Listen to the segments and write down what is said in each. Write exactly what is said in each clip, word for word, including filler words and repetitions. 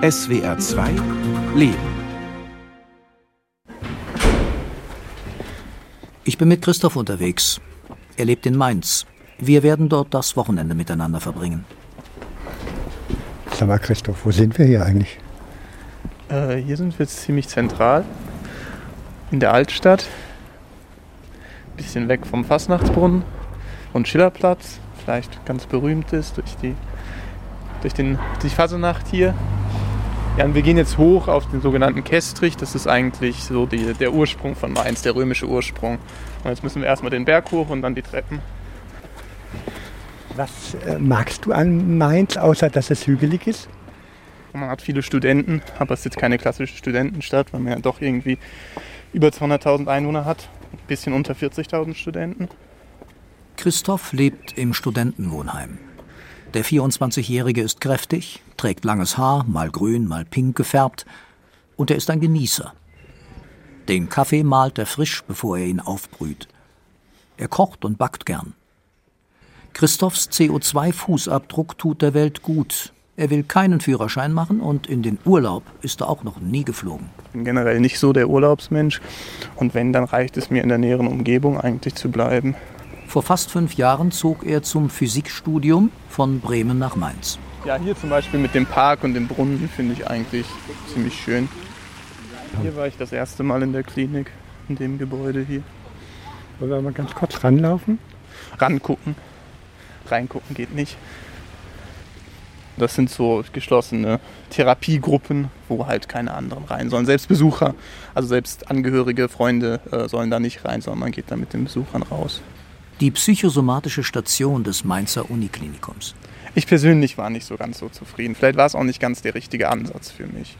S W R zwei Leben. Ich bin mit Christoph unterwegs. Er lebt in Mainz. Wir werden dort das Wochenende miteinander verbringen. Sag mal, Christoph, wo sind wir hier eigentlich? Äh, hier sind wir jetzt ziemlich zentral. In der Altstadt. Ein bisschen weg vom Fasnachtsbrunnen und Schillerplatz. Vielleicht ganz berühmt ist durch die, durch den, die Fasnacht hier. Ja, und wir gehen jetzt hoch auf den sogenannten Kästrich. Das ist eigentlich so die, der Ursprung von Mainz, der römische Ursprung. Und jetzt müssen wir erstmal den Berg hoch und dann die Treppen. Was äh, magst du an Mainz, außer dass es hügelig ist? Man hat viele Studenten, aber es ist jetzt keine klassische Studentenstadt, weil man ja doch irgendwie über zweihunderttausend Einwohner hat. Ein bisschen unter vierzigtausend Studenten. Christoph lebt im Studentenwohnheim. Der vierundzwanzigjährige ist kräftig, trägt langes Haar, mal grün, mal pink gefärbt. Und er ist ein Genießer. Den Kaffee mahlt er frisch, bevor er ihn aufbrüht. Er kocht und backt gern. Christophs C O zwei Fußabdruck tut der Welt gut. Er will keinen Führerschein machen und in den Urlaub ist er auch noch nie geflogen. Ich bin generell nicht so der Urlaubsmensch und wenn, dann reicht es mir in der näheren Umgebung eigentlich zu bleiben. Vor fast fünf Jahren zog er zum Physikstudium von Bremen nach Mainz. Ja, hier zum Beispiel mit dem Park und dem Brunnen finde ich eigentlich ziemlich schön. Hier war ich das erste Mal in der Klinik, in dem Gebäude hier. Wollen wir mal ganz kurz ranlaufen? Rangucken. Reingucken geht nicht. Das sind so geschlossene Therapiegruppen, wo halt keine anderen rein sollen. Selbst Besucher, also selbst Angehörige, Freunde äh, sollen da nicht rein, sondern man geht da mit den Besuchern raus. Die psychosomatische Station des Mainzer Uniklinikums. Ich persönlich war nicht so ganz so zufrieden. Vielleicht war es auch nicht ganz der richtige Ansatz für mich.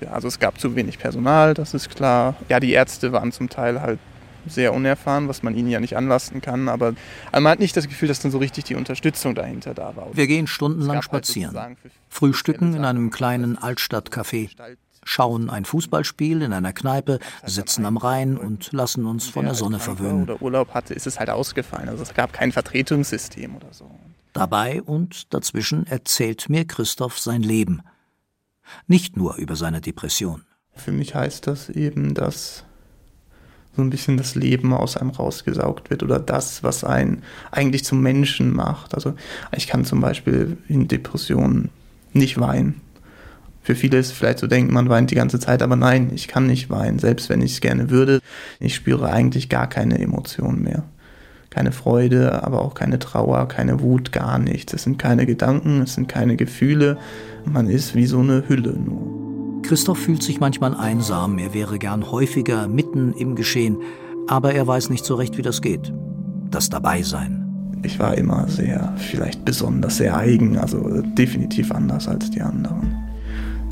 Ja, also es gab zu wenig Personal, das ist klar. Ja, die Ärzte waren zum Teil halt sehr unerfahren, was man ihnen ja nicht anlasten kann, aber man hat nicht das Gefühl, dass dann so richtig die Unterstützung dahinter da war. Wir gehen stundenlang spazieren, frühstücken in einem kleinen Altstadtcafé, schauen ein Fußballspiel in einer Kneipe, sitzen am Rhein und lassen uns von der Sonne verwöhnen. Oder Urlaub hatte, ist es halt ausgefallen, also es gab kein Vertretungssystem oder so. Dabei und dazwischen erzählt mir Christoph sein Leben, nicht nur über seine Depression. Für mich heißt das eben, dass so ein bisschen das Leben aus einem rausgesaugt wird oder das, was einen eigentlich zum Menschen macht. Also ich kann zum Beispiel in Depressionen nicht weinen. Für viele ist vielleicht so, denkt man weint die ganze Zeit, aber nein, ich kann nicht weinen, selbst wenn ich es gerne würde. Ich spüre eigentlich gar keine Emotionen mehr. Keine Freude, aber auch keine Trauer, keine Wut, gar nichts. Es sind keine Gedanken, es sind keine Gefühle. Man ist wie so eine Hülle nur. Christoph fühlt sich manchmal einsam, er wäre gern häufiger mitten im Geschehen, aber er weiß nicht so recht, wie das geht. Das Dabeisein. Ich war immer sehr, vielleicht besonders sehr eigen, also definitiv anders als die anderen.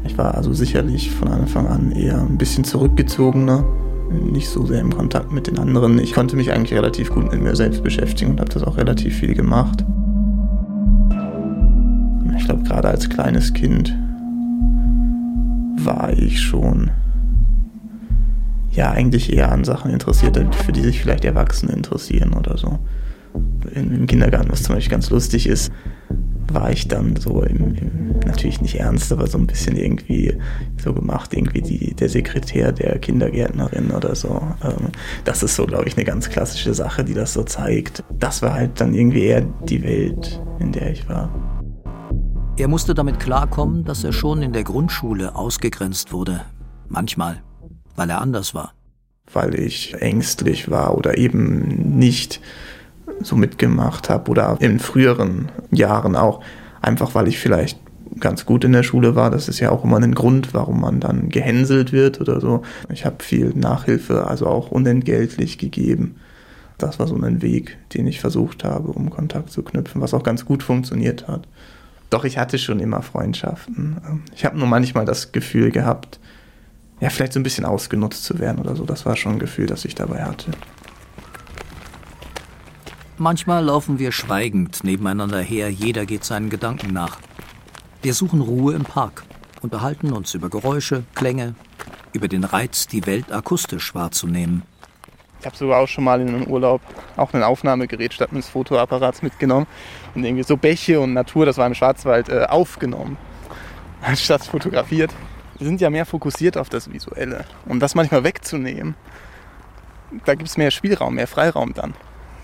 Ich war also sicherlich von Anfang an eher ein bisschen zurückgezogener, nicht so sehr im Kontakt mit den anderen. Ich konnte mich eigentlich relativ gut mit mir selbst beschäftigen und habe das auch relativ viel gemacht. Ich glaube, gerade als kleines Kind war ich schon ja eigentlich eher an Sachen interessiert, für die sich vielleicht Erwachsene interessieren oder so. In, Im Kindergarten, was zum Beispiel ganz lustig ist, war ich dann so, im, im, natürlich nicht ernst, aber so ein bisschen irgendwie so gemacht, irgendwie die, der Sekretär der Kindergärtnerin oder so. Ähm, das ist so, glaube ich, eine ganz klassische Sache, die das so zeigt. Das war halt dann irgendwie eher die Welt, in der ich war. Er musste damit klarkommen, dass er schon in der Grundschule ausgegrenzt wurde. Manchmal, weil er anders war. Weil ich ängstlich war oder eben nicht so mitgemacht habe. Oder in früheren Jahren auch. Einfach weil ich vielleicht ganz gut in der Schule war. Das ist ja auch immer ein Grund, warum man dann gehänselt wird oder so. Ich habe viel Nachhilfe, also auch unentgeltlich gegeben. Das war so ein Weg, den ich versucht habe, um Kontakt zu knüpfen, was auch ganz gut funktioniert hat. Doch, ich hatte schon immer Freundschaften. Ich habe nur manchmal das Gefühl gehabt, ja, vielleicht so ein bisschen ausgenutzt zu werden oder so. Das war schon ein Gefühl, das ich dabei hatte. Manchmal laufen wir schweigend nebeneinander her. Jeder geht seinen Gedanken nach. Wir suchen Ruhe im Park, unterhalten uns über Geräusche, Klänge, über den Reiz, die Welt akustisch wahrzunehmen. Ich habe sogar auch schon mal in einem Urlaub auch ein Aufnahmegerät statt eines Fotoapparats mitgenommen und irgendwie so Bäche und Natur, das war im Schwarzwald, äh, aufgenommen. anstatt fotografiert, sind ja mehr fokussiert auf das Visuelle. Um das manchmal wegzunehmen, da gibt es mehr Spielraum, mehr Freiraum dann.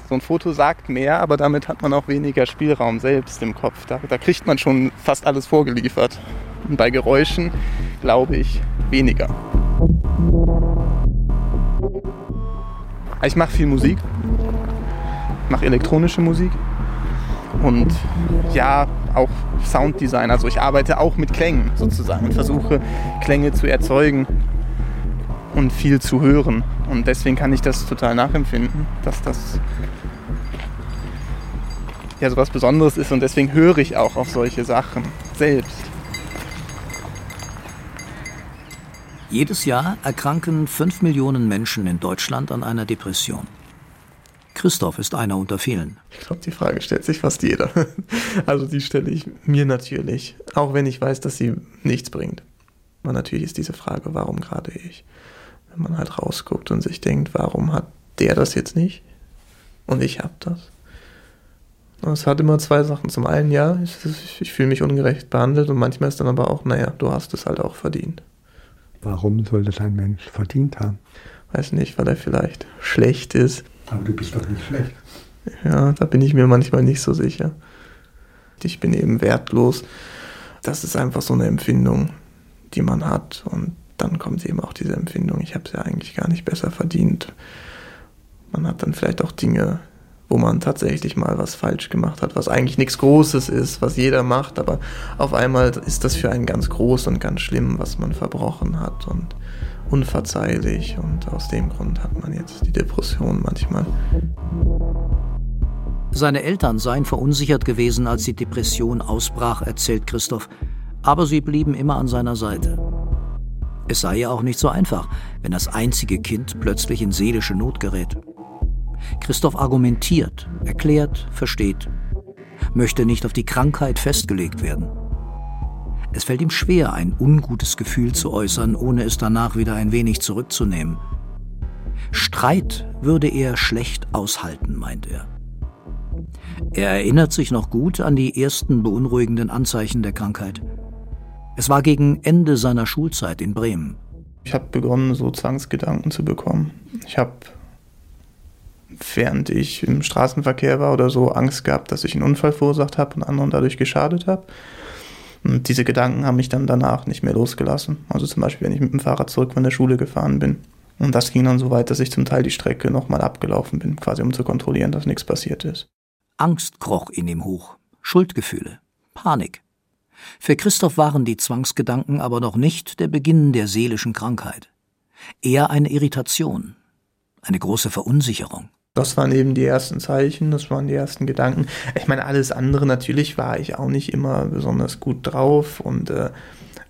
So ein Foto sagt mehr, aber damit hat man auch weniger Spielraum selbst im Kopf. Da, da kriegt man schon fast alles vorgeliefert. Und bei Geräuschen, glaube ich, weniger. Ich mache viel Musik, ich mache elektronische Musik und ja, auch Sounddesign. Also ich arbeite auch mit Klängen sozusagen und versuche, Klänge zu erzeugen und viel zu hören. Und deswegen kann ich das total nachempfinden, dass das ja so was Besonderes ist. Und deswegen höre ich auch auf solche Sachen selbst. Jedes Jahr erkranken fünf Millionen Menschen in Deutschland an einer Depression. Christoph ist einer unter vielen. Ich glaube, die Frage stellt sich fast jeder. Also die stelle ich mir natürlich, auch wenn ich weiß, dass sie nichts bringt. Aber natürlich ist diese Frage, warum gerade ich? Wenn man halt rausguckt und sich denkt, warum hat der das jetzt nicht? Und ich habe das. Es hat immer zwei Sachen. Zum einen, ja, ich, ich fühle mich ungerecht behandelt und manchmal ist dann aber auch, naja, du hast es halt auch verdient. Warum soll das ein Mensch verdient haben? Weiß nicht, weil er vielleicht schlecht ist. Aber du bist doch nicht schlecht. Ja, da bin ich mir manchmal nicht so sicher. Ich bin eben wertlos. Das ist einfach so eine Empfindung, die man hat. Und dann kommt eben auch diese Empfindung, ich habe es ja eigentlich gar nicht besser verdient. Man hat dann vielleicht auch Dinge, wo man tatsächlich mal was falsch gemacht hat, was eigentlich nichts Großes ist, was jeder macht, aber auf einmal ist das für einen ganz groß und ganz schlimm, was man verbrochen hat und unverzeihlich, und aus dem Grund hat man jetzt die Depression manchmal. Seine Eltern seien verunsichert gewesen, als die Depression ausbrach, erzählt Christoph, aber sie blieben immer an seiner Seite. Es sei ja auch nicht so einfach, wenn das einzige Kind plötzlich in seelische Not gerät. Christoph argumentiert, erklärt, versteht, möchte nicht auf die Krankheit festgelegt werden. Es fällt ihm schwer, ein ungutes Gefühl zu äußern, ohne es danach wieder ein wenig zurückzunehmen. Streit würde er schlecht aushalten, meint er. Er erinnert sich noch gut an die ersten beunruhigenden Anzeichen der Krankheit. Es war gegen Ende seiner Schulzeit in Bremen. Ich habe begonnen, so Zwangsgedanken zu bekommen. Ich habe... während ich im Straßenverkehr war oder so, Angst gehabt, dass ich einen Unfall verursacht habe und anderen dadurch geschadet habe. Und diese Gedanken haben mich dann danach nicht mehr losgelassen. Also zum Beispiel, wenn ich mit dem Fahrrad zurück von der Schule gefahren bin. Und das ging dann so weit, dass ich zum Teil die Strecke nochmal abgelaufen bin, quasi um zu kontrollieren, dass nichts passiert ist. Angst kroch in ihm hoch, Schuldgefühle, Panik. Für Christoph waren die Zwangsgedanken aber noch nicht der Beginn der seelischen Krankheit. Eher eine Irritation, eine große Verunsicherung. Das waren eben die ersten Zeichen, das waren die ersten Gedanken. Ich meine, alles andere, natürlich war ich auch nicht immer besonders gut drauf. Und, äh,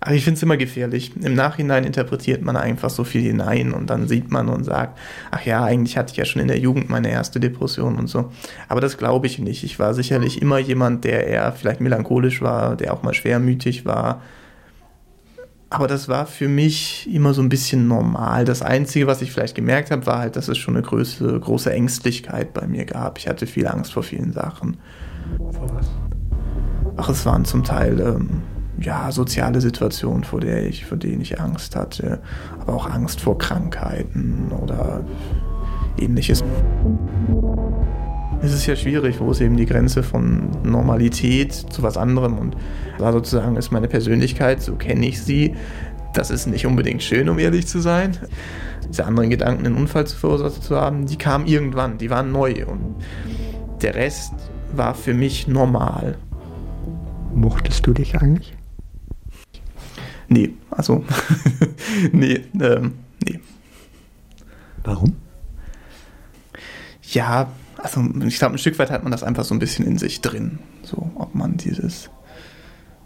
aber ich finde es immer gefährlich. Im Nachhinein interpretiert man einfach so viel hinein und dann sieht man und sagt, ach ja, eigentlich hatte ich ja schon in der Jugend meine erste Depression und so. Aber das glaube ich nicht. Ich war sicherlich immer jemand, der eher vielleicht melancholisch war, der auch mal schwermütig war. Aber das war für mich immer so ein bisschen normal. Das Einzige, was ich vielleicht gemerkt habe, war halt, dass es schon eine große, große Ängstlichkeit bei mir gab. Ich hatte viel Angst vor vielen Sachen. Vor was? Ach, es waren zum Teil ähm, ja, soziale Situationen, vor, der ich, vor denen ich Angst hatte. Aber auch Angst vor Krankheiten oder Ähnliches. Es ist ja schwierig, wo ist eben die Grenze von Normalität zu was anderem, und da sozusagen ist meine Persönlichkeit, so kenne ich sie, das ist nicht unbedingt schön, um ehrlich zu sein. Diese anderen Gedanken, einen Unfall zu verursacht zu haben, die kamen irgendwann, die waren neu, und der Rest war für mich normal. Mochtest du dich eigentlich? Nee, also, nee, ähm, nee. Warum? Ja, also ich glaube, ein Stück weit hat man das einfach so ein bisschen in sich drin. So, ob man dieses,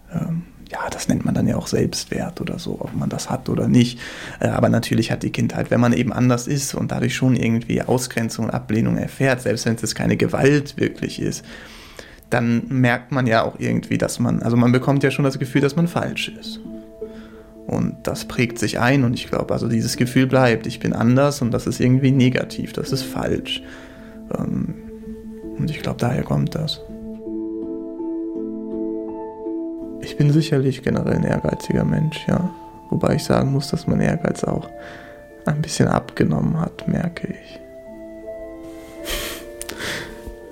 ähm, ja, das nennt man dann ja auch Selbstwert oder so, ob man das hat oder nicht. Äh, aber natürlich hat die Kindheit, wenn man eben anders ist und dadurch schon irgendwie Ausgrenzung und Ablehnung erfährt, selbst wenn es keine Gewalt wirklich ist, dann merkt man ja auch irgendwie, dass man, also man bekommt ja schon das Gefühl, dass man falsch ist. Und das prägt sich ein, und ich glaube, also dieses Gefühl bleibt, ich bin anders und das ist irgendwie negativ, das ist falsch. Und ich glaube, daher kommt das. Ich bin sicherlich generell ein ehrgeiziger Mensch, ja. Wobei ich sagen muss, dass mein Ehrgeiz auch ein bisschen abgenommen hat, merke ich.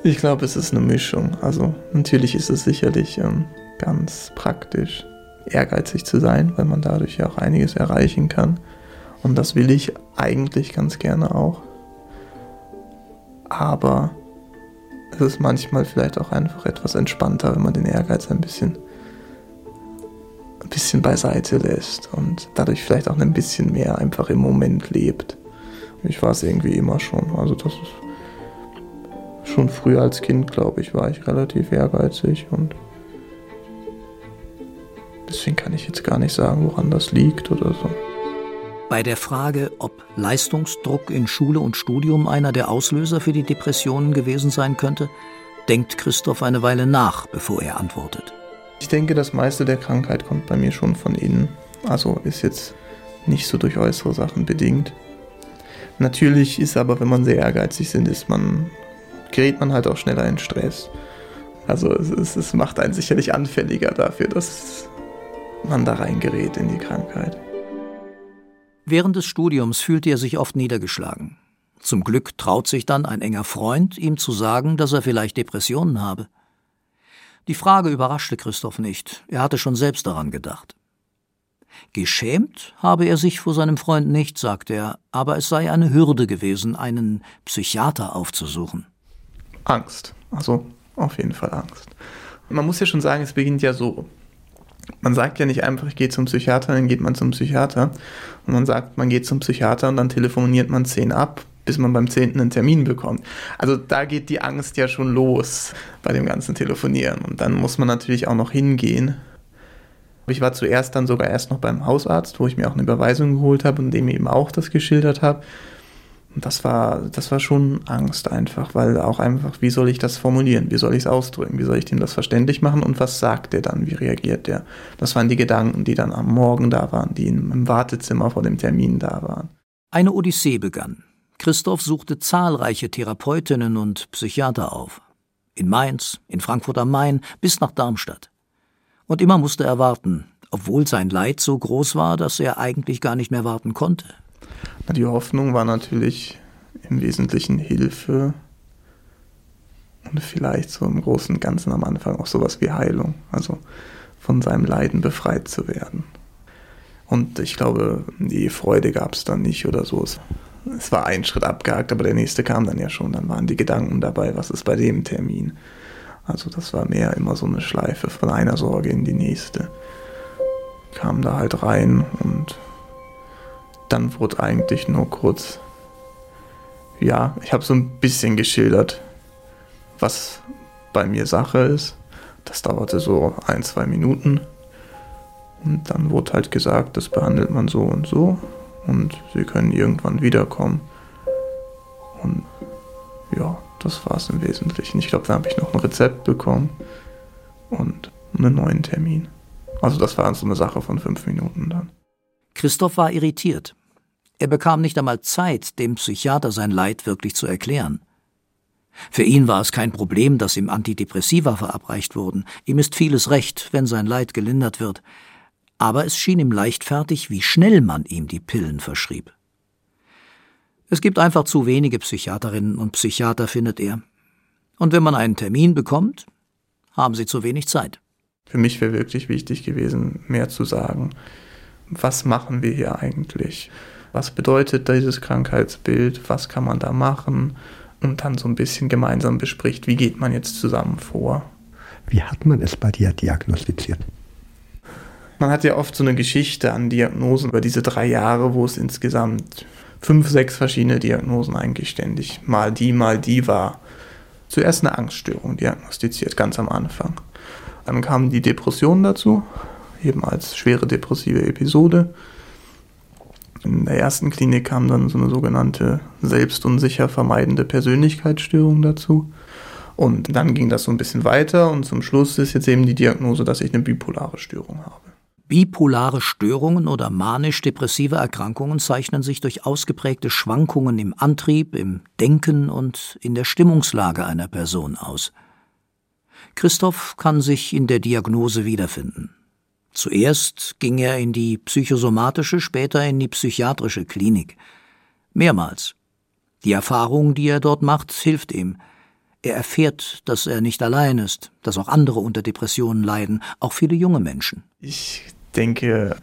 Ich glaube, es ist eine Mischung. Also natürlich ist es sicherlich ähm, ganz praktisch, ehrgeizig zu sein, weil man dadurch ja auch einiges erreichen kann. Und das will ich eigentlich ganz gerne auch. Aber es ist manchmal vielleicht auch einfach etwas entspannter, wenn man den Ehrgeiz ein bisschen, ein bisschen beiseite lässt und dadurch vielleicht auch ein bisschen mehr einfach im Moment lebt. Ich war es irgendwie immer schon. Also das ist schon früher als Kind, glaube ich, war ich relativ ehrgeizig und deswegen kann ich jetzt gar nicht sagen, woran das liegt oder so. Bei der Frage, ob Leistungsdruck in Schule und Studium einer der Auslöser für die Depressionen gewesen sein könnte, denkt Christoph eine Weile nach, bevor er antwortet. Ich denke, das meiste der Krankheit kommt bei mir schon von innen. Also ist jetzt nicht so durch äußere Sachen bedingt. Natürlich ist aber, wenn man sehr ehrgeizig sind, ist man, gerät man halt auch schneller in Stress. Also es, es, es macht einen sicherlich anfälliger dafür, dass man da reingerät in die Krankheit. Während des Studiums fühlte er sich oft niedergeschlagen. Zum Glück traut sich dann ein enger Freund, ihm zu sagen, dass er vielleicht Depressionen habe. Die Frage überraschte Christoph nicht. Er hatte schon selbst daran gedacht. Geschämt habe er sich vor seinem Freund nicht, sagte er, aber es sei eine Hürde gewesen, einen Psychiater aufzusuchen. Angst. Also auf jeden Fall Angst. Man muss ja schon sagen, es beginnt ja so. Man sagt ja nicht einfach, ich gehe zum Psychiater, dann geht man zum Psychiater. Und man sagt, man geht zum Psychiater und dann telefoniert man zehn ab, bis man beim zehnten einen Termin bekommt. Also da geht die Angst ja schon los bei dem ganzen Telefonieren. Und dann muss man natürlich auch noch hingehen. Ich war zuerst dann sogar erst noch beim Hausarzt, wo ich mir auch eine Überweisung geholt habe und dem eben auch das geschildert habe. Und das war, das war schon Angst einfach, weil auch einfach, wie soll ich das formulieren, wie soll ich es ausdrücken, wie soll ich dem das verständlich machen und was sagt der dann, wie reagiert der? Das waren die Gedanken, die dann am Morgen da waren, die im Wartezimmer vor dem Termin da waren. Eine Odyssee begann. Christoph suchte zahlreiche Therapeutinnen und Psychiater auf. In Mainz, in Frankfurt am Main, bis nach Darmstadt. Und immer musste er warten, obwohl sein Leid so groß war, dass er eigentlich gar nicht mehr warten konnte. Die Hoffnung war natürlich im Wesentlichen Hilfe und vielleicht so im Großen und Ganzen am Anfang auch sowas wie Heilung, also von seinem Leiden befreit zu werden. Und ich glaube, die Freude gab es dann nicht oder so. Es war ein Schritt abgehakt, aber der nächste kam dann ja schon. Dann waren die Gedanken dabei, was ist bei dem Termin? Also das war mehr immer so eine Schleife von einer Sorge in die nächste. Kam da halt rein und dann wurde eigentlich nur kurz, ja, ich habe so ein bisschen geschildert, was bei mir Sache ist. Das dauerte so ein, zwei Minuten. Und dann wurde halt gesagt, das behandelt man so und so. Und sie können irgendwann wiederkommen. Und ja, das war es im Wesentlichen. Ich glaube, da habe ich noch ein Rezept bekommen und einen neuen Termin. Also das war so eine Sache von fünf Minuten dann. Christoph war irritiert. Er bekam nicht einmal Zeit, dem Psychiater sein Leid wirklich zu erklären. Für ihn war es kein Problem, dass ihm Antidepressiva verabreicht wurden. Ihm ist vieles recht, wenn sein Leid gelindert wird. Aber es schien ihm leichtfertig, wie schnell man ihm die Pillen verschrieb. Es gibt einfach zu wenige Psychiaterinnen und Psychiater, findet er. Und wenn man einen Termin bekommt, haben sie zu wenig Zeit. Für mich wäre wirklich wichtig gewesen, mehr zu sagen. Was machen wir hier eigentlich? Was bedeutet dieses Krankheitsbild? Was kann man da machen? Und dann so ein bisschen gemeinsam bespricht, wie geht man jetzt zusammen vor? Wie hat man es bei dir diagnostiziert? Man hat ja oft so eine Geschichte an Diagnosen über diese drei Jahre, wo es insgesamt fünf, sechs verschiedene Diagnosen eigentlich ständig, mal die, mal die war. Zuerst eine Angststörung diagnostiziert, ganz am Anfang. Dann kamen die Depressionen dazu. Eben als schwere depressive Episode. In der ersten Klinik kam dann so eine sogenannte selbstunsicher vermeidende Persönlichkeitsstörung dazu. Und dann ging das so ein bisschen weiter und zum Schluss ist jetzt eben die Diagnose, dass ich eine bipolare Störung habe. Bipolare Störungen oder manisch-depressive Erkrankungen zeichnen sich durch ausgeprägte Schwankungen im Antrieb, im Denken und in der Stimmungslage einer Person aus. Christoph kann sich in der Diagnose wiederfinden. Zuerst ging er in die psychosomatische, später in die psychiatrische Klinik. Mehrmals. Die Erfahrung, die er dort macht, hilft ihm. Er erfährt, dass er nicht allein ist, dass auch andere unter Depressionen leiden, auch viele junge Menschen. Ich denke,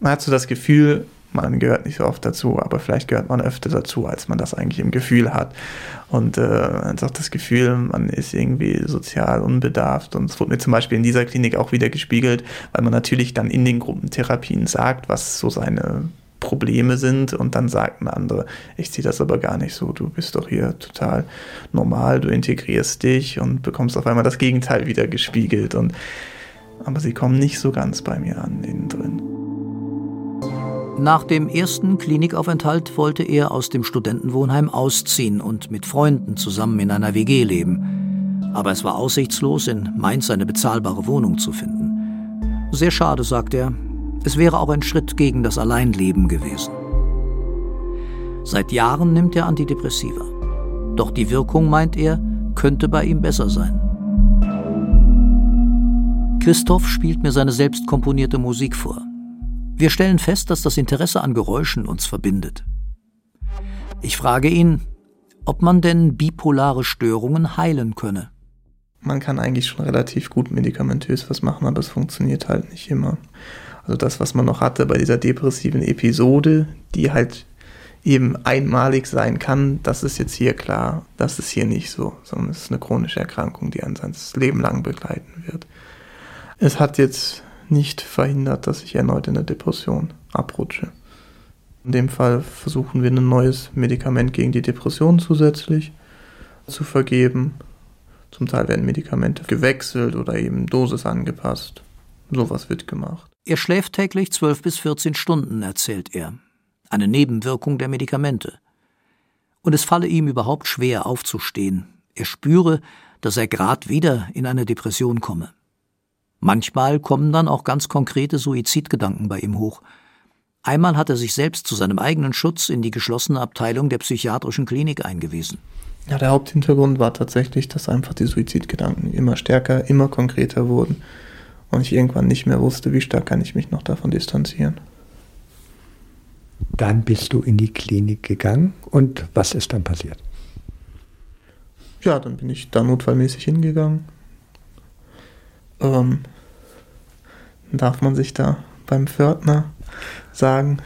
man hat so das Gefühl, man gehört nicht so oft dazu, aber vielleicht gehört man öfter dazu, als man das eigentlich im Gefühl hat. Und äh, man hat auch das Gefühl, man ist irgendwie sozial unbedarft. Und es wurde mir zum Beispiel in dieser Klinik auch wieder gespiegelt, weil man natürlich dann in den Gruppentherapien sagt, was so seine Probleme sind, und dann sagt ein anderer, ich sehe das aber gar nicht so, du bist doch hier total normal, du integrierst dich, und bekommst auf einmal das Gegenteil wieder gespiegelt. Und, aber sie kommen nicht so ganz bei mir an, innen drin. Nach dem ersten Klinikaufenthalt wollte er aus dem Studentenwohnheim ausziehen und mit Freunden zusammen in einer W G leben. Aber es war aussichtslos, in Mainz eine bezahlbare Wohnung zu finden. Sehr schade, sagt er. Es wäre auch ein Schritt gegen das Alleinleben gewesen. Seit Jahren nimmt er Antidepressiva. Doch die Wirkung, meint er, könnte bei ihm besser sein. Christoph spielt mir seine selbst komponierte Musik vor. Wir stellen fest, dass das Interesse an Geräuschen uns verbindet. Ich frage ihn, ob man denn bipolare Störungen heilen könne. Man kann eigentlich schon relativ gut medikamentös was machen, aber es funktioniert halt nicht immer. Also das, was man noch hatte bei dieser depressiven Episode, die halt eben einmalig sein kann, das ist jetzt hier klar, das ist hier nicht so, sondern es ist eine chronische Erkrankung, die einen sein Leben lang begleiten wird. Es hat jetzt nicht verhindert, dass ich erneut in der Depression abrutsche. In dem Fall versuchen wir, ein neues Medikament gegen die Depression zusätzlich zu vergeben. Zum Teil werden Medikamente gewechselt oder eben Dosis angepasst. Sowas wird gemacht. Er schläft täglich zwölf bis vierzehn Stunden, erzählt er. Eine Nebenwirkung der Medikamente. Und es falle ihm überhaupt schwer, aufzustehen. Er spüre, dass er gerade wieder in eine Depression komme. Manchmal kommen dann auch ganz konkrete Suizidgedanken bei ihm hoch. Einmal hat er sich selbst zu seinem eigenen Schutz in die geschlossene Abteilung der psychiatrischen Klinik eingewiesen. Ja, der Haupthintergrund war tatsächlich, dass einfach die Suizidgedanken immer stärker, immer konkreter wurden. Und ich irgendwann nicht mehr wusste, wie stark kann ich mich noch davon distanzieren. Dann bist du in die Klinik gegangen, und was ist dann passiert? Ja, dann bin ich da notfallmäßig hingegangen. Ähm, darf man sich da beim Pförtner sagen,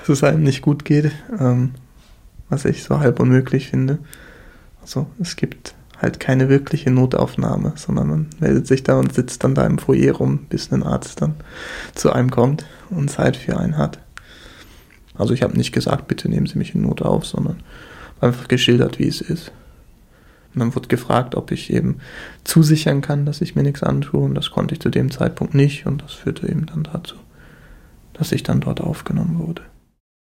dass es einem nicht gut geht, ähm, was ich so halb unmöglich finde. Also es gibt halt keine wirkliche Notaufnahme, sondern man meldet sich da und sitzt dann da im Foyer rum, bis ein Arzt dann zu einem kommt und Zeit für einen hat. Also ich habe nicht gesagt, bitte nehmen Sie mich in Not auf, sondern einfach geschildert, wie es ist. Und dann wurde gefragt, ob ich eben zusichern kann, dass ich mir nichts antue, und das konnte ich zu dem Zeitpunkt nicht, und das führte eben dann dazu, dass ich dann dort aufgenommen wurde.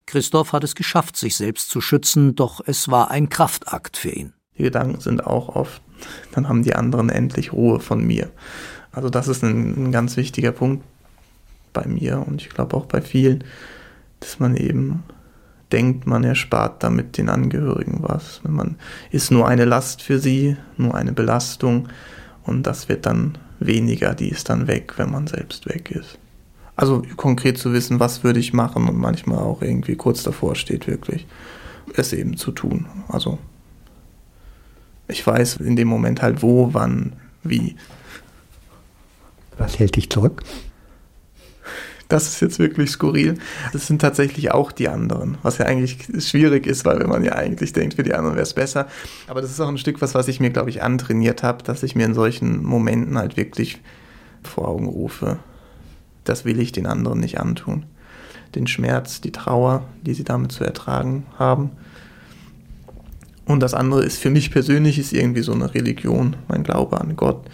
Christoph hat es geschafft, sich selbst zu schützen, doch es war ein Kraftakt für ihn. Die Gedanken sind auch oft, dann haben die anderen endlich Ruhe von mir. Also das ist ein, ein ganz wichtiger Punkt bei mir, und ich glaube auch bei vielen, dass man eben denkt, man erspart damit den Angehörigen was. Man ist nur eine Last für sie, nur eine Belastung, und das wird dann weniger, die ist dann weg, wenn man selbst weg ist. Also konkret zu wissen, was würde ich machen, und manchmal auch irgendwie kurz davor steht, wirklich es eben zu tun. Also ich weiß in dem Moment halt wo, wann, wie. Was hält dich zurück? Das ist jetzt wirklich skurril. Das sind tatsächlich auch die anderen, was ja eigentlich schwierig ist, weil wenn man ja eigentlich denkt, für die anderen wäre es besser. Aber das ist auch ein Stück was, was ich mir, glaube ich, antrainiert habe, dass ich mir in solchen Momenten halt wirklich vor Augen rufe. Das will ich den anderen nicht antun. Den Schmerz, die Trauer, die sie damit zu ertragen haben. Und das andere ist, für mich persönlich ist irgendwie so eine Religion, mein Glaube an Gott,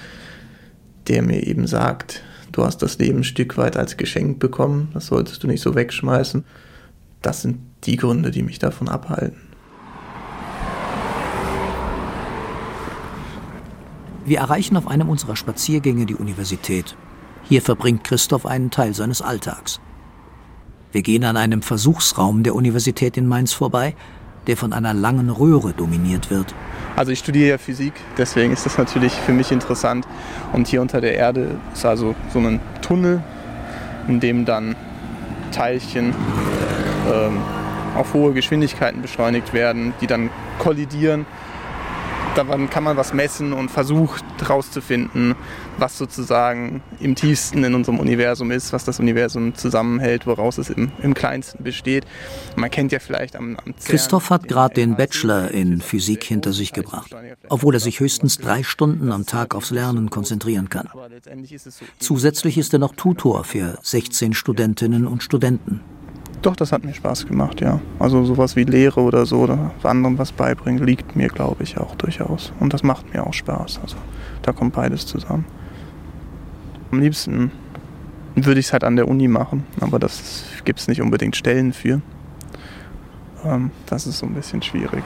der mir eben sagt, du hast das Leben ein Stück weit als Geschenk bekommen, das solltest du nicht so wegschmeißen. Das sind die Gründe, die mich davon abhalten. Wir erreichen auf einem unserer Spaziergänge die Universität. Hier verbringt Christoph einen Teil seines Alltags. Wir gehen an einem Versuchsraum der Universität in Mainz vorbei, der von einer langen Röhre dominiert wird. Also ich studiere ja Physik, deswegen ist das natürlich für mich interessant. Und hier unter der Erde ist also so ein Tunnel, in dem dann Teilchen ähm, auf hohe Geschwindigkeiten beschleunigt werden, die dann kollidieren. Daran kann man was messen und versucht herauszufinden, was sozusagen im tiefsten in unserem Universum ist, was das Universum zusammenhält, woraus es im, im Kleinsten besteht. Man kennt ja vielleicht am, am Zern. Christoph hat gerade den Bachelor in Physik hinter sich gebracht, obwohl er sich höchstens drei Stunden am Tag aufs Lernen konzentrieren kann. Zusätzlich ist er noch Tutor für sechzehn Studentinnen und Studenten. Doch, das hat mir Spaß gemacht, ja. Also sowas wie Lehre oder so, oder anderen was beibringen, liegt mir, glaube ich, auch durchaus. Und das macht mir auch Spaß. Also da kommt beides zusammen. Am liebsten würde ich es halt an der Uni machen, aber das gibt es nicht unbedingt Stellen für. Ähm, das ist so ein bisschen schwierig.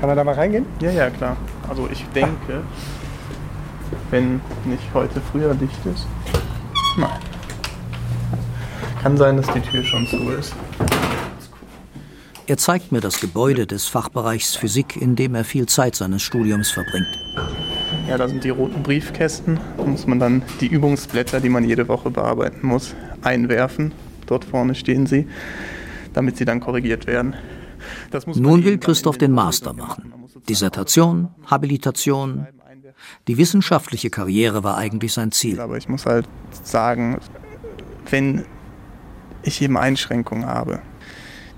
Kann man da mal reingehen? Ja, ja, klar. Also ich denke, wenn nicht heute früher dicht ist, nein. Kann sein, dass die Tür schon zu ist. Er zeigt mir das Gebäude des Fachbereichs Physik, in dem er viel Zeit seines Studiums verbringt. Ja, da sind die roten Briefkästen. Da muss man dann die Übungsblätter, die man jede Woche bearbeiten muss, einwerfen. Dort vorne stehen sie, damit sie dann korrigiert werden. Das muss Nun will Christoph den Master machen. Dissertation, Habilitation. Die wissenschaftliche Karriere war eigentlich sein Ziel. Aber ich muss halt sagen, wenn ich eben Einschränkungen habe,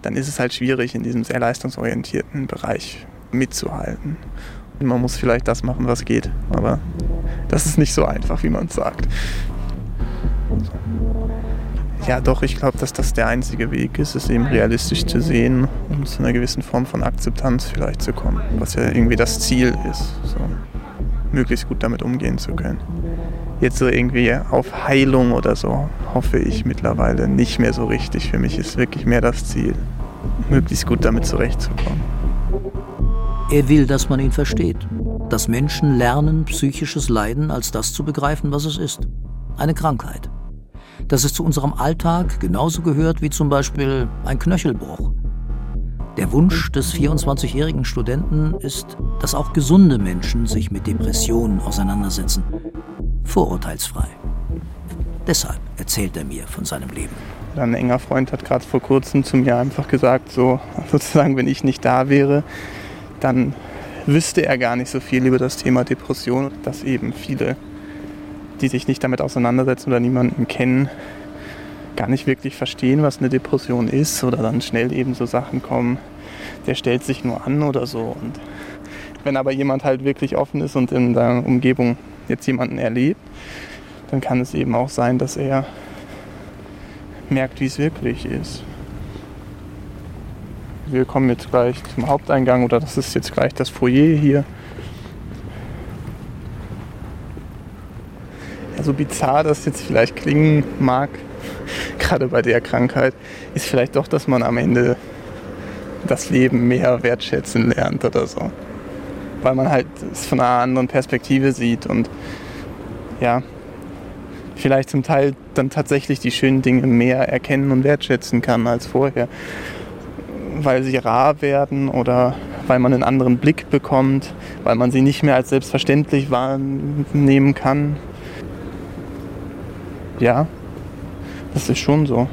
dann ist es halt schwierig, in diesem sehr leistungsorientierten Bereich mitzuhalten. Und man muss vielleicht das machen, was geht, aber das ist nicht so einfach, wie man es sagt. Ja doch, ich glaube, dass das der einzige Weg ist, es eben realistisch zu sehen, um zu einer gewissen Form von Akzeptanz vielleicht zu kommen, was ja irgendwie das Ziel ist, so möglichst gut damit umgehen zu können. Jetzt so irgendwie auf Heilung oder so hoffe ich mittlerweile nicht mehr so richtig. Für mich ist wirklich mehr das Ziel, möglichst gut damit zurechtzukommen. Er will, dass man ihn versteht. Dass Menschen lernen, psychisches Leiden als das zu begreifen, was es ist. Eine Krankheit. Dass es zu unserem Alltag genauso gehört wie zum Beispiel ein Knöchelbruch. Der Wunsch des vierundzwanzigjährigen Studenten ist, dass auch gesunde Menschen sich mit Depressionen auseinandersetzen. Vorurteilsfrei. Deshalb erzählt er mir von seinem Leben. Ein enger Freund hat gerade vor kurzem zu mir einfach gesagt, so sozusagen, wenn ich nicht da wäre, dann wüsste er gar nicht so viel über das Thema Depression, dass eben viele, die sich nicht damit auseinandersetzen oder niemanden kennen, gar nicht wirklich verstehen, was eine Depression ist oder dann schnell eben so Sachen kommen, der stellt sich nur an oder so. Und wenn aber jemand halt wirklich offen ist und in der Umgebung jetzt jemanden erlebt, dann kann es eben auch sein, dass er merkt, wie es wirklich ist. Wir kommen jetzt gleich zum Haupteingang oder das ist jetzt gleich das Foyer hier. Ja, so bizarr das jetzt vielleicht klingen mag, gerade bei der Krankheit, ist vielleicht doch, dass man am Ende das Leben mehr wertschätzen lernt oder so. Weil man halt es von einer anderen Perspektive sieht und ja, vielleicht zum Teil dann tatsächlich die schönen Dinge mehr erkennen und wertschätzen kann als vorher. Weil sie rar werden oder weil man einen anderen Blick bekommt, weil man sie nicht mehr als selbstverständlich wahrnehmen kann. Ja, das ist schon so.